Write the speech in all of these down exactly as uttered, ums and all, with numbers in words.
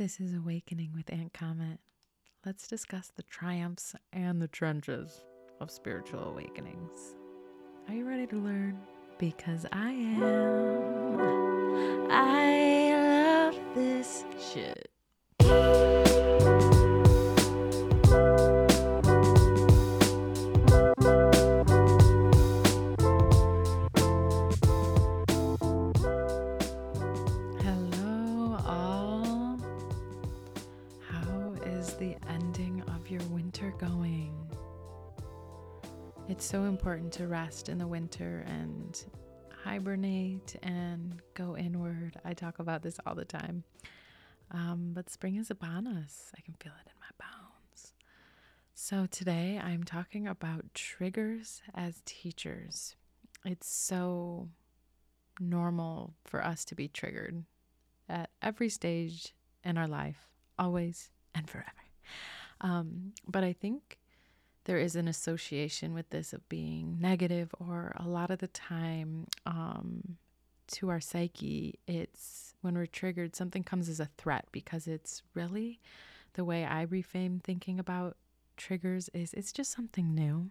This is Awakening with Aunt Comet. Let's discuss the triumphs and the trenches of spiritual awakenings. Are you ready to learn? Because I am. I love this shit. It's so important to rest in the winter and hibernate and go inward. I talk about this all the time. Um, but spring is upon us. I can feel it in my bones. So today I'm talking about triggers as teachers. It's so normal for us to be triggered at every stage in our life, always and forever. Um, but I think there is an association with this of being negative, or a lot of the time um, to our psyche, it's when we're triggered, something comes as a threat, because it's really the way I reframe thinking about triggers is it's just something new.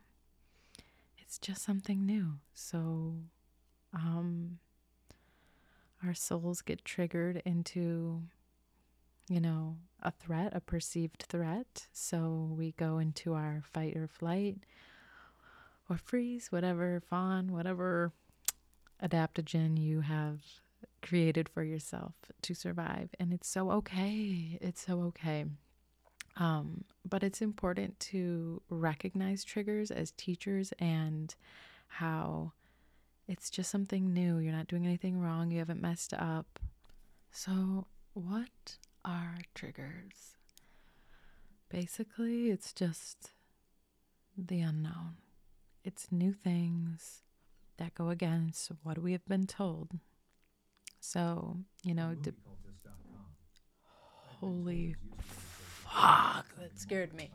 It's just something new. So um, our souls get triggered into, you know, a threat, a perceived threat. So we go into our fight or flight or freeze, whatever, fawn, whatever adaptogen you have created for yourself to survive. And it's so okay. It's so okay. Um, but it's important to recognize triggers as teachers and how it's just something new. You're not doing anything wrong. You haven't messed up. So what are triggers? Basically, it's just the unknown. It's new things that go against what we have been told. So, you know, de- holy fuck, that scared me.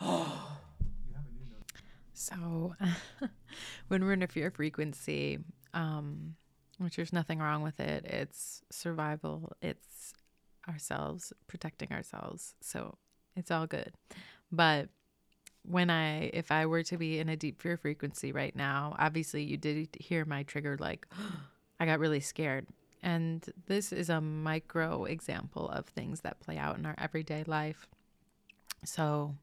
Oh. So, when we're in a fear frequency, um, which there's nothing wrong with it, it's survival, it's ourselves protecting ourselves, so it's all good. But when I if I were to be in a deep fear frequency right now, obviously you did hear my trigger, like oh, I got really scared. And this is a micro example of things that play out in our everyday life. So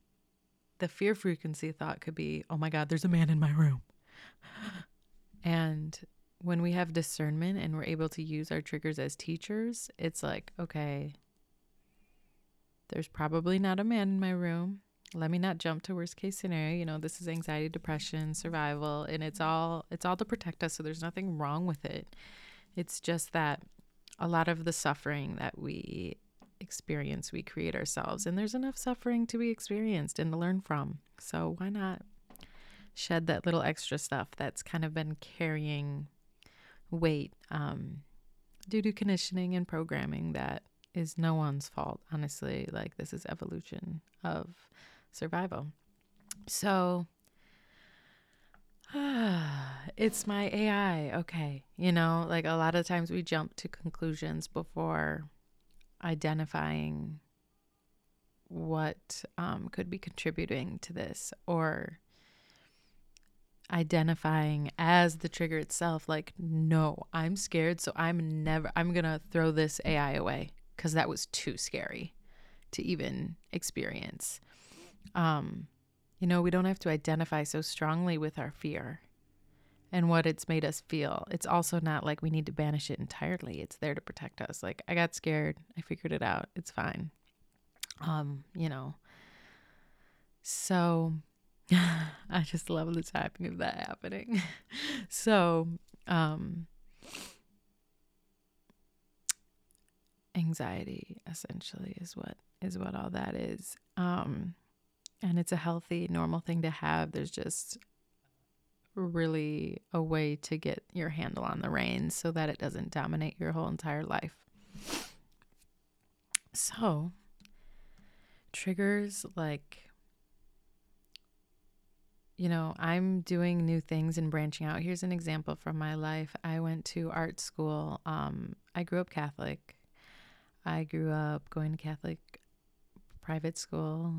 the fear frequency thought could be, oh my god, there's a man in my room. And when we have discernment and we're able to use our triggers as teachers, it's like, okay, there's probably not a man in my room. Let me not jump to worst case scenario. You know, this is anxiety, depression, survival, and it's all, it's all to protect us. So there's nothing wrong with it. It's just that a lot of the suffering that we experience, we create ourselves, and there's enough suffering to be experienced and to learn from. So why not shed that little extra stuff that's kind of been carrying weight um due to conditioning and programming that is no one's fault, honestly. Like, this is evolution of survival. So ah, it's my A I, okay? You know, like, a lot of times we jump to conclusions before identifying what um could be contributing to this, or identifying as the trigger itself. Like, no, I'm scared, so I'm never I'm gonna throw this A I away because that was too scary to even experience. Um you know, we don't have to identify so strongly with our fear and what it's made us feel. It's also not like we need to banish it entirely. It's there to protect us. Like, I got scared, I figured it out, it's fine. Um you know, so I just love the timing of that happening. So, um, anxiety essentially is what is what all that is. Um, and it's a healthy, normal thing to have. There's just really a way to get your handle on the reins so that it doesn't dominate your whole entire life. So, triggers, like, you know, I'm doing new things and branching out. Here's an example from my life. I went to art school. Um, I grew up Catholic. I grew up going to Catholic private school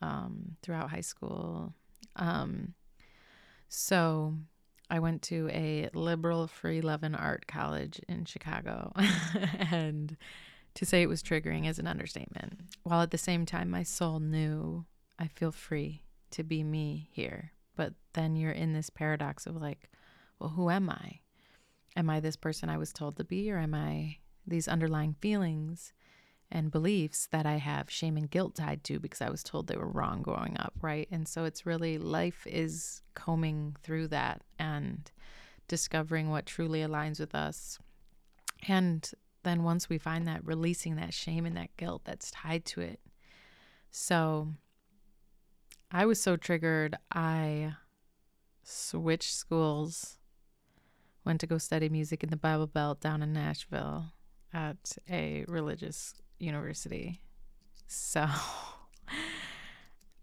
um, throughout high school. Um, so I went to a liberal free love and art college in Chicago. And to say it was triggering is an understatement. While at the same time, my soul knew I feel free to be me here. But then you're in this paradox of like, well, who am I? Am I this person I was told to be, or am I these underlying feelings and beliefs that I have shame and guilt tied to because I was told they were wrong growing up, right? And so it's really, life is combing through that and discovering what truly aligns with us. And then once we find that, releasing that shame and that guilt that's tied to it. So I was so triggered, I switched schools, went to go study music in the Bible Belt down in Nashville at a religious university. So,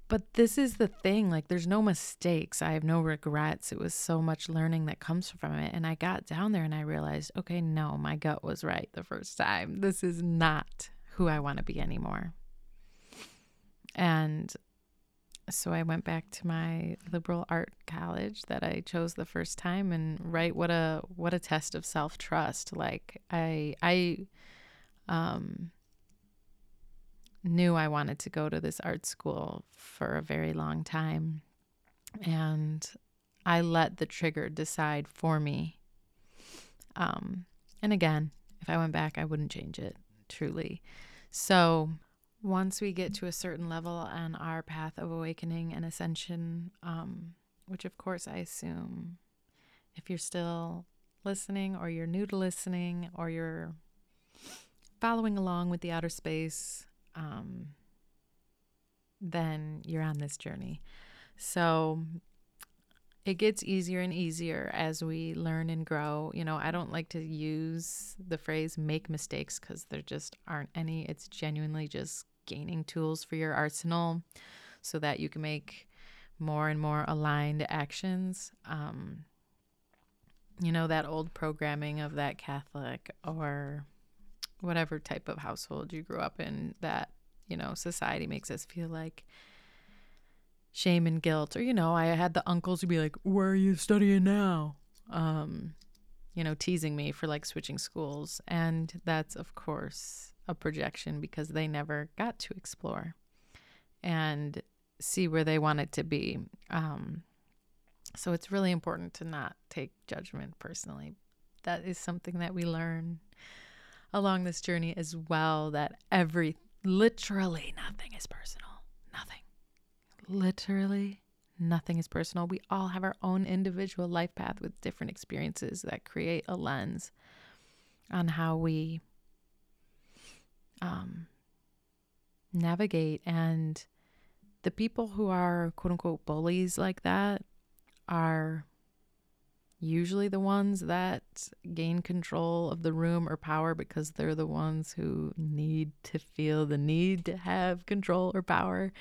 but this is the thing, like there's no mistakes. I have no regrets. It was so much learning that comes from it. And I got down there and I realized, okay, no, my gut was right the first time. This is not who I want to be anymore. And so I went back to my liberal art college that I chose the first time, and right, what a what a test of self-trust. Like I I um knew I wanted to go to this art school for a very long time, and I let the trigger decide for me. Um and again, if I went back, I wouldn't change it, truly. So once we get to a certain level on our path of awakening and ascension, um, which of course I assume if you're still listening, or you're new to listening, or you're following along with the outer space, um, then you're on this journey. So it gets easier and easier as we learn and grow. You know, I don't like to use the phrase make mistakes because there just aren't any. It's genuinely just gaining tools for your arsenal so that you can make more and more aligned actions. Um, you know, that old programming of that Catholic or whatever type of household you grew up in, that, you know, society makes us feel like shame and guilt. Or, you know, I had the uncles who'd be like, where are you studying now? Um, you know, teasing me for like switching schools. And that's, of course, a projection because they never got to explore and see where they wanted to be. Um, so it's really important to not take judgment personally. That is something that we learn along this journey as well, that every, literally nothing is personal. Nothing. Literally nothing is personal. We all have our own individual life path with different experiences that create a lens on how we um, navigate. And the people who are quote unquote bullies like that are usually the ones that gain control of the room or power, because they're the ones who need to feel the need to have control or power.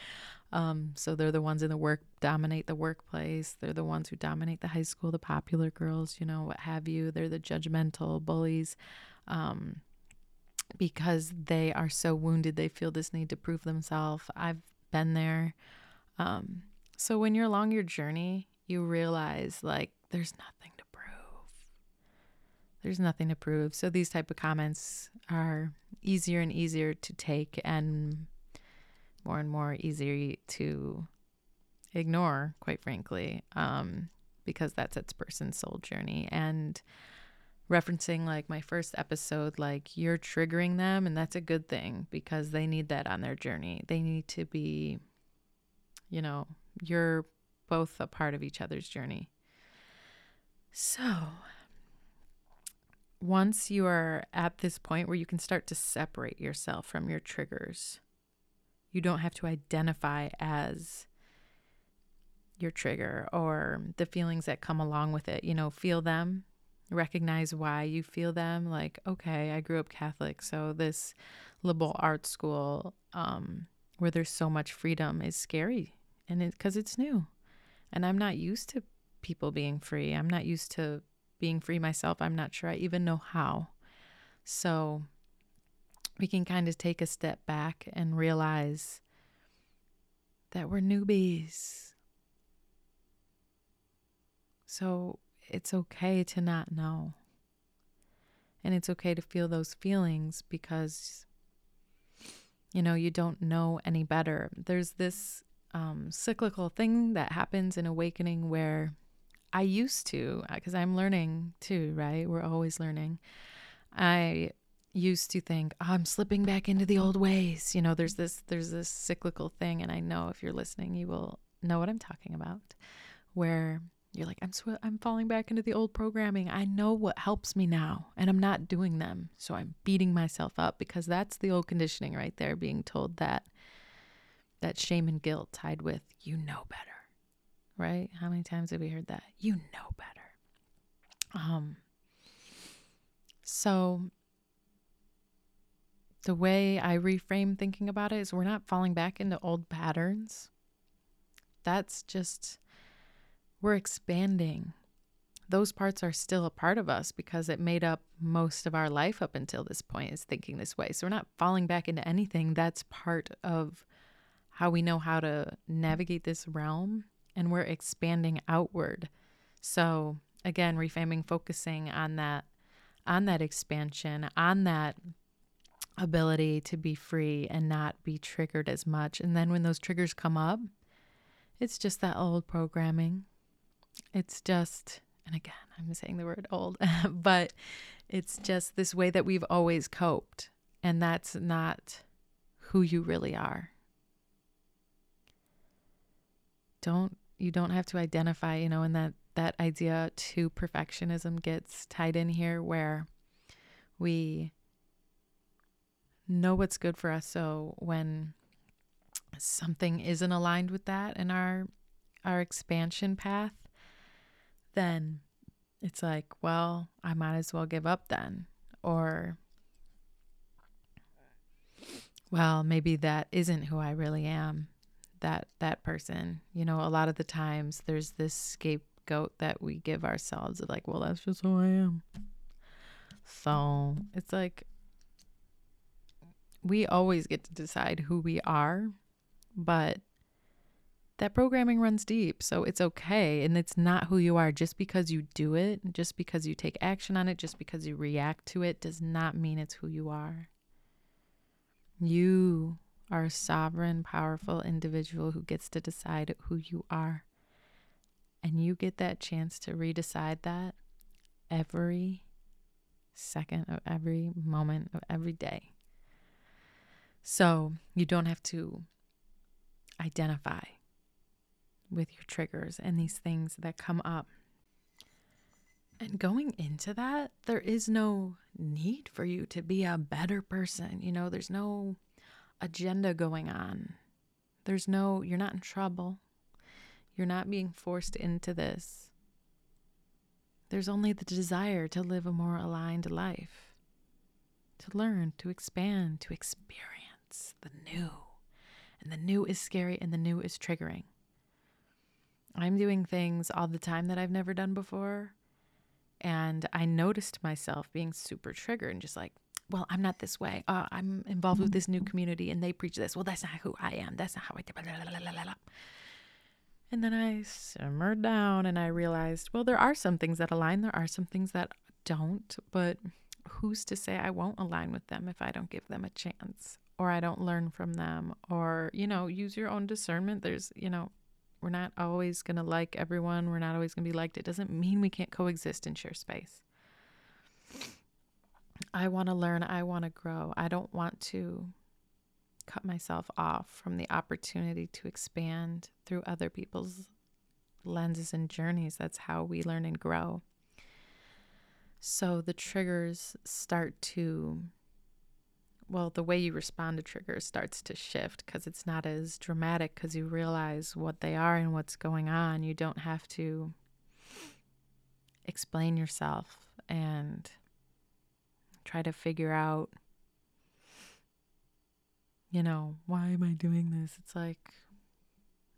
Um, so they're the ones in the work, dominate the workplace. They're the ones who dominate the high school, the popular girls, you know, what have you. They're the judgmental bullies, um, because they are so wounded. They feel this need to prove themselves. I've been there. Um, so when you're along your journey, you realize like there's nothing to prove. There's nothing to prove. So these type of comments are easier and easier to take, and more and more easier to ignore, quite frankly, um, because that's its person's soul journey. And referencing like my first episode, like you're triggering them, and that's a good thing because they need that on their journey. They need to be, you know, you're both a part of each other's journey. So once you are at this point where you can start to separate yourself from your triggers, you don't have to identify as your trigger or the feelings that come along with it. You know, feel them, recognize why you feel them. Like, okay, I grew up Catholic, so this liberal arts school um, where there's so much freedom is scary, and it, 'cause it's new. And I'm not used to people being free. I'm not used to being free myself. I'm not sure I even know how. So we can kind of take a step back and realize that we're newbies. So it's okay to not know. And it's okay to feel those feelings because, you know, you don't know any better. There's this um, cyclical thing that happens in awakening where I used to, because I'm learning too, right? We're always learning. I used to think, oh, I'm slipping back into the old ways. You know, there's this, there's this cyclical thing. And I know if you're listening, you will know what I'm talking about, where you're like, I'm, sw- I'm falling back into the old programming. I know what helps me now and I'm not doing them. So I'm beating myself up because that's the old conditioning right there, being told that, that shame and guilt tied with, you know better, right? How many times have we heard that? You know better. Um, so the way I reframe thinking about it is we're not falling back into old patterns. That's just, we're expanding. Those parts are still a part of us because it made up most of our life up until this point is thinking this way. So we're not falling back into anything. That's part of how we know how to navigate this realm, and we're expanding outward. So again, reframing, focusing on that, on that expansion, on that ability to be free and not be triggered as much. And then when those triggers come up, it's just that old programming. It's just, and again, I'm saying the word old, but it's just this way that we've always coped. And that's not who you really are. Don't, you don't have to identify, you know, and that, that idea to perfectionism gets tied in here where we know what's good for us. So when something isn't aligned with that in our, our expansion path, then it's like, well, I might as well give up then. Or, well, maybe that isn't who I really am. That, that person, you know, a lot of the times there's this scapegoat that we give ourselves of like, well, that's just who I am. So it's like, we always get to decide who we are, but that programming runs deep. So it's okay. And it's not who you are. Just because you do it, just because you take action on it, just because you react to it does not mean it's who you are. You are a sovereign, powerful individual who gets to decide who you are. And you get that chance to redecide that every second of every moment of every day. So you don't have to identify with your triggers and these things that come up. And going into that, there is no need for you to be a better person. You know, there's no agenda going on. There's no, you're not in trouble. You're not being forced into this. There's only the desire to live a more aligned life, to learn, to expand, to experience the new. And the new is scary and the new is triggering. I'm doing things all the time that I've never done before. And I noticed myself being super triggered and just like, well, I'm not this way. Uh, I'm involved with this new community and they preach this. Well, that's not who I am. That's not how I do it. And then I simmered down and I realized, well, there are some things that align. There are some things that don't. But who's to say I won't align with them if I don't give them a chance or I don't learn from them or, you know, use your own discernment. There's, you know, we're not always going to like everyone. We're not always going to be liked. It doesn't mean we can't coexist and share space. I want to learn. I want to grow. I don't want to cut myself off from the opportunity to expand through other people's lenses and journeys. That's how we learn and grow. So the triggers start to, well, the way you respond to triggers starts to shift because it's not as dramatic because you realize what they are and what's going on. You don't have to explain yourself and try to figure out, you know, why am I doing this? It's like,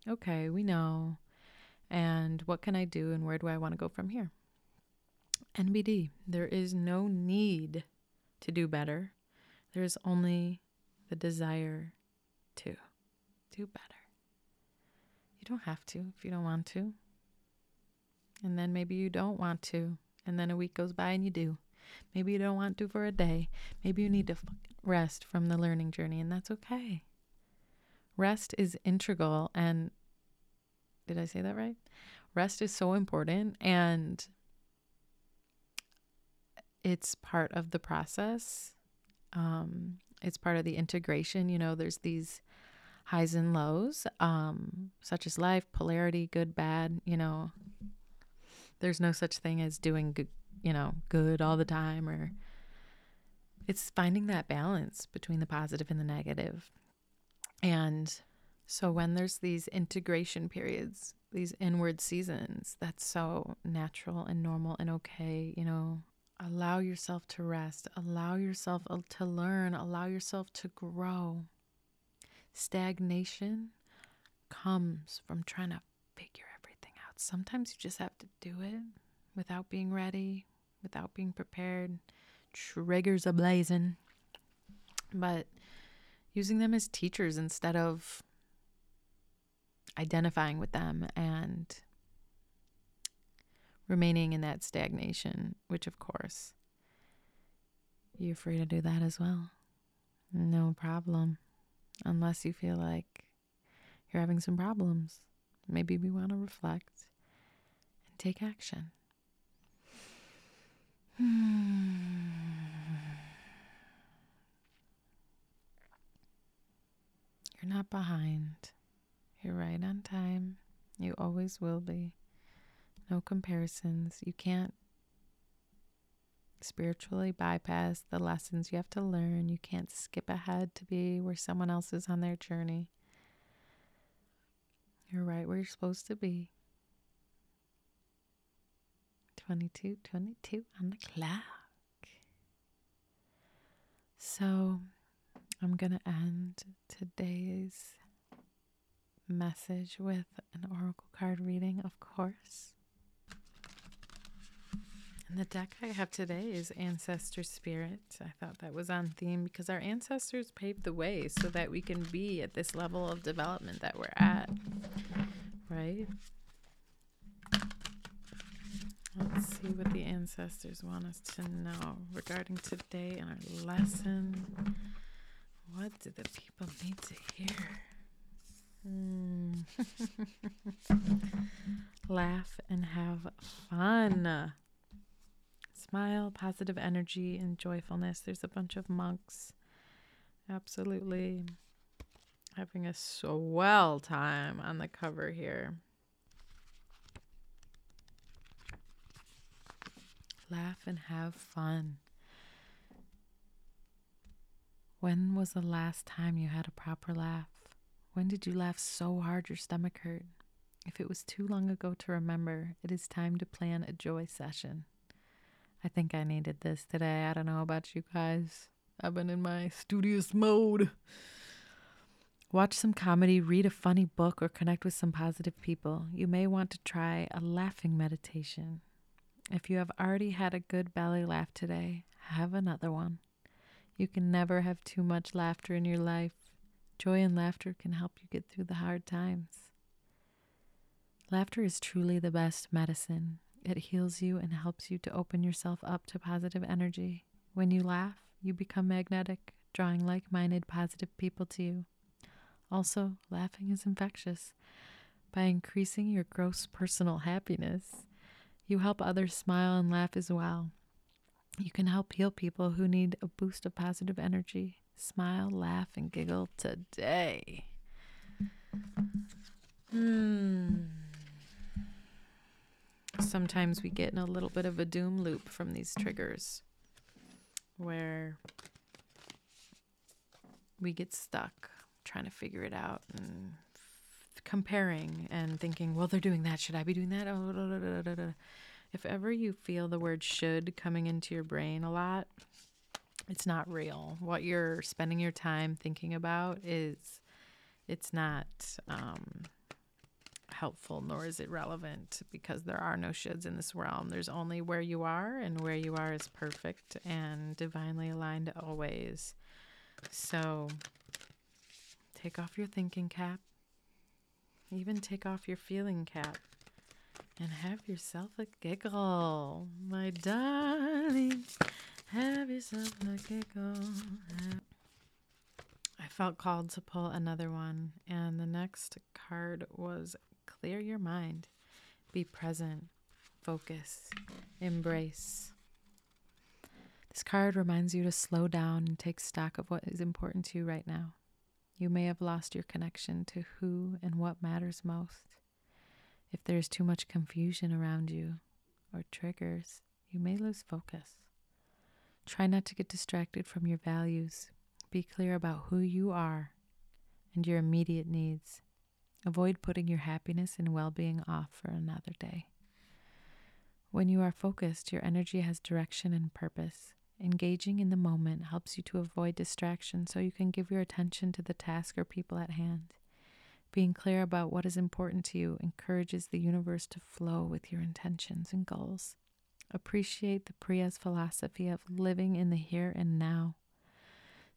okay, we know. And what can I do and where do I want to go from here? N B D, there is no need to do better. There's only the desire to do better. You don't have to if you don't want to. And then maybe you don't want to. And then a week goes by and you do. Maybe you don't want to for a day. Maybe you need to rest from the learning journey, and that's okay. Rest is integral, and did I say that right? Rest is so important, and it's part of the process. Um, it's part of the integration. You know, there's these highs and lows, um, such as life, polarity, good, bad. You know, there's no such thing as doing good, you know, good all the time, or it's finding that balance between the positive and the negative. And so when there's these integration periods, these inward seasons, that's so natural and normal and okay. You know, allow yourself to rest, allow yourself to learn, allow yourself to grow. Stagnation comes from trying to figure everything out. Sometimes you just have to do it without being ready, without being prepared. Triggers ablazing. But using them as teachers instead of identifying with them and remaining in that stagnation, which of course you're free to do that as well. No problem. Unless you feel like you're having some problems. Maybe we want to reflect and take action. You're not behind. You're right on time. You always will be. No comparisons. You can't spiritually bypass the lessons you have to learn. You can't skip ahead to be where someone else is on their journey. You're right where you're supposed to be. twenty-two twenty-two on the clock. So I'm going to end today's message with an oracle card reading, of course. And the deck I have today is Ancestor Spirit. I thought that was on theme because our ancestors paved the way so that we can be at this level of development that we're at, right? Let's see what the ancestors want us to know regarding today and our lesson. What do the people need to hear? Mm. Laugh and have fun. Smile, positive energy, and joyfulness. There's a bunch of monks absolutely having a swell time on the cover here. Laugh and have fun. When was the last time you had a proper laugh? When did you laugh so hard your stomach hurt? If it was too long ago to remember, it is time to plan a joy session. I think I needed this today. I don't know about you guys. I've been in my studious mode. Watch some comedy, read a funny book, or connect with some positive people. You may want to try a laughing meditation. If you have already had a good belly laugh today, have another one. You can never have too much laughter in your life. Joy and laughter can help you get through the hard times. Laughter is truly the best medicine. It heals you and helps you to open yourself up to positive energy. When you laugh, you become magnetic, drawing like-minded positive people to you. Also, laughing is infectious. By increasing your gross personal happiness, you help others smile and laugh as well. You can help heal people who need a boost of positive energy. Smile, laugh, and giggle today. Mm. Sometimes we get in a little bit of a doom loop from these triggers where we get stuck trying to figure it out and comparing and thinking, well, they're doing that. Should I be doing that? Oh, da, da, da, da, da. If ever you feel the word should coming into your brain a lot, it's not real. What you're spending your time thinking about is, it's not um, helpful, nor is it relevant, because there are no shoulds in this realm. There's only where you are, and where you are is perfect and divinely aligned always. So take off your thinking cap, even take off your feeling cap, and have yourself a giggle, my darling. Have yourself a giggle. I felt called to pull another one, and the next card was clear your mind, be present, focus, embrace. This card reminds you to slow down and take stock of what is important to you right now. You may have lost your connection to who and what matters most. If there is too much confusion around you or triggers, you may lose focus. Try not to get distracted from your values. Be clear about who you are and your immediate needs. Avoid putting your happiness and well-being off for another day. When you are focused, your energy has direction and purpose. Engaging in the moment helps you to avoid distraction so you can give your attention to the task or people at hand. Being clear about what is important to you encourages the universe to flow with your intentions and goals. Appreciate the Priya's philosophy of living in the here and now.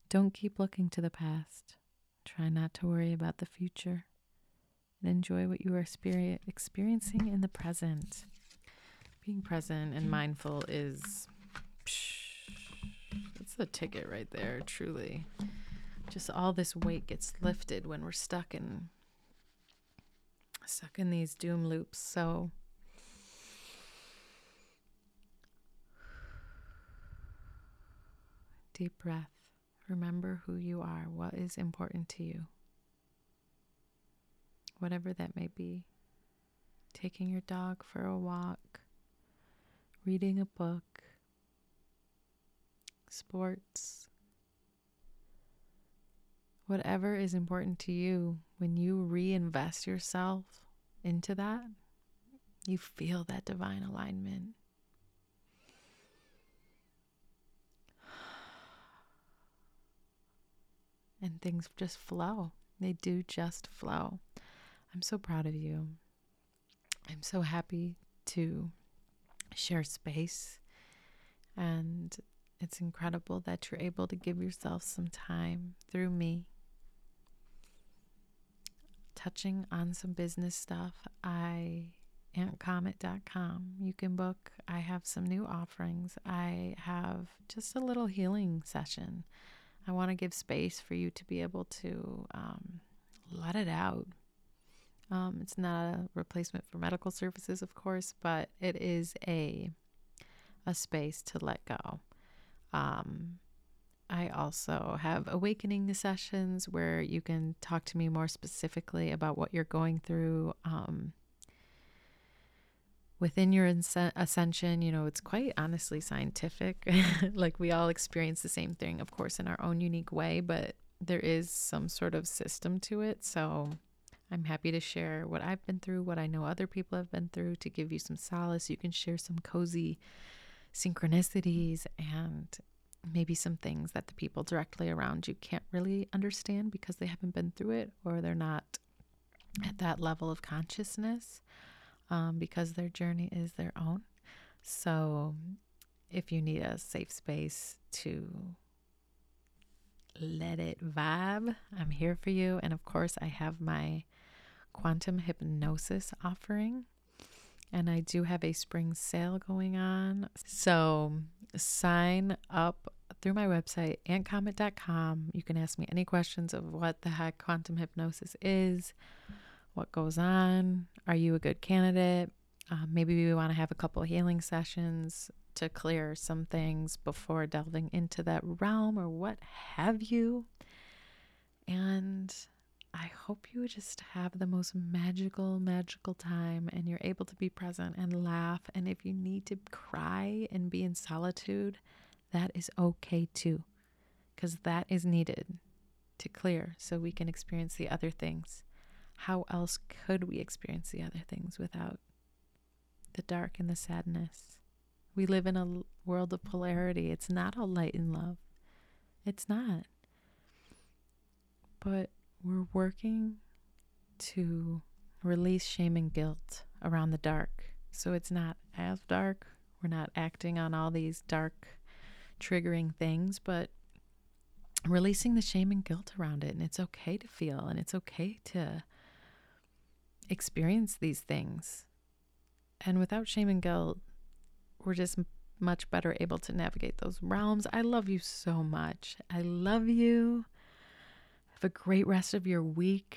Don't keep looking to the past. Try not to worry about the future. And enjoy what you are experiencing in the present. Being present and mindful is, it's the ticket right there, truly. Just all this weight gets lifted when we're stuck in, stuck in these doom loops. So deep breath. Remember who you are, what is important to you. Whatever that may be. Taking your dog for a walk, reading a book, sports. Whatever is important to you, when you reinvest yourself into that, you feel that divine alignment. And things just flow. They do just flow. I'm so proud of you. I'm so happy to share space. And it's incredible that you're able to give yourself some time through me. Touching on some business stuff, I aunt comet dot com. You can book. I have some new offerings. I have just a little healing session. I want to give space for you to be able to um, let it out. Um, it's not a replacement for medical services, of course, but it is a a space to let go. Um, I also have awakening sessions where you can talk to me more specifically about what you're going through um, within your ascension. You know, it's quite honestly scientific. Like we all experience the same thing, of course, in our own unique way, but there is some sort of system to it. So I'm happy to share what I've been through, what I know other people have been through, to give you some solace. You can share some cozy synchronicities and maybe some things that the people directly around you can't really understand because they haven't been through it, or they're not at that level of consciousness um, because their journey is their own. So if you need a safe space to let it vibe, I'm here for you. And of course, I have my quantum hypnosis offering. And I do have a spring sale going on. So sign up through my website, aunt comet dot com. You can ask me any questions of what the heck quantum hypnosis is, what goes on, are you a good candidate? Uh, maybe we want to have a couple healing sessions to clear some things before delving into that realm or what have you. And I hope you just have the most magical, magical time, and you're able to be present and laugh. And if you need to cry and be in solitude, that is okay too, because that is needed to clear so we can experience the other things. How else could we experience the other things without the dark and the sadness? We live in a world of polarity. It's not all light and love. It's not. But we're working to release shame and guilt around the dark. So it's not as dark. We're not acting on all these dark triggering things, but releasing the shame and guilt around it. And it's okay to feel, and it's okay to experience these things. And without shame and guilt, we're just much better able to navigate those realms. I love you so much. I love you. Have a great rest of your week.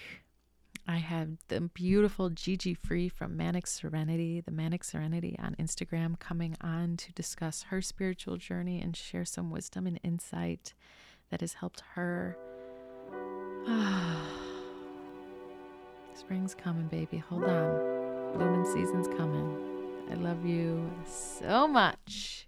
I have the beautiful Gigi Free from Manic Serenity, the Manic Serenity on Instagram, coming on to discuss her spiritual journey and share some wisdom and insight that has helped her. Ah, spring's coming, baby. Hold on. Blooming season's coming. I love you so much.